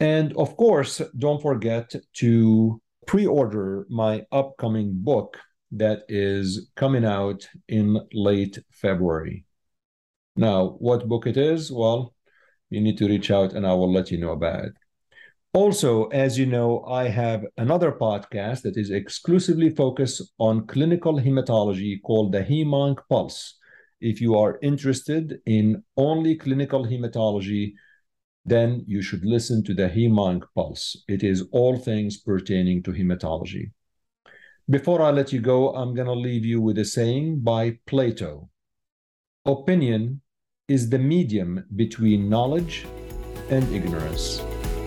And of course, don't forget to pre-order my upcoming book that is coming out in late February. Now, what book it is? Well, you need to reach out and I will let you know about it. Also, as you know, I have another podcast that is exclusively focused on clinical hematology called the HEMONC Pulse. If you are interested in only clinical hematology, then you should listen to the HEMONC Pulse. It is all things pertaining to hematology. Before I let you go, I'm going to leave you with a saying by Plato. Opinion is the medium between knowledge and ignorance.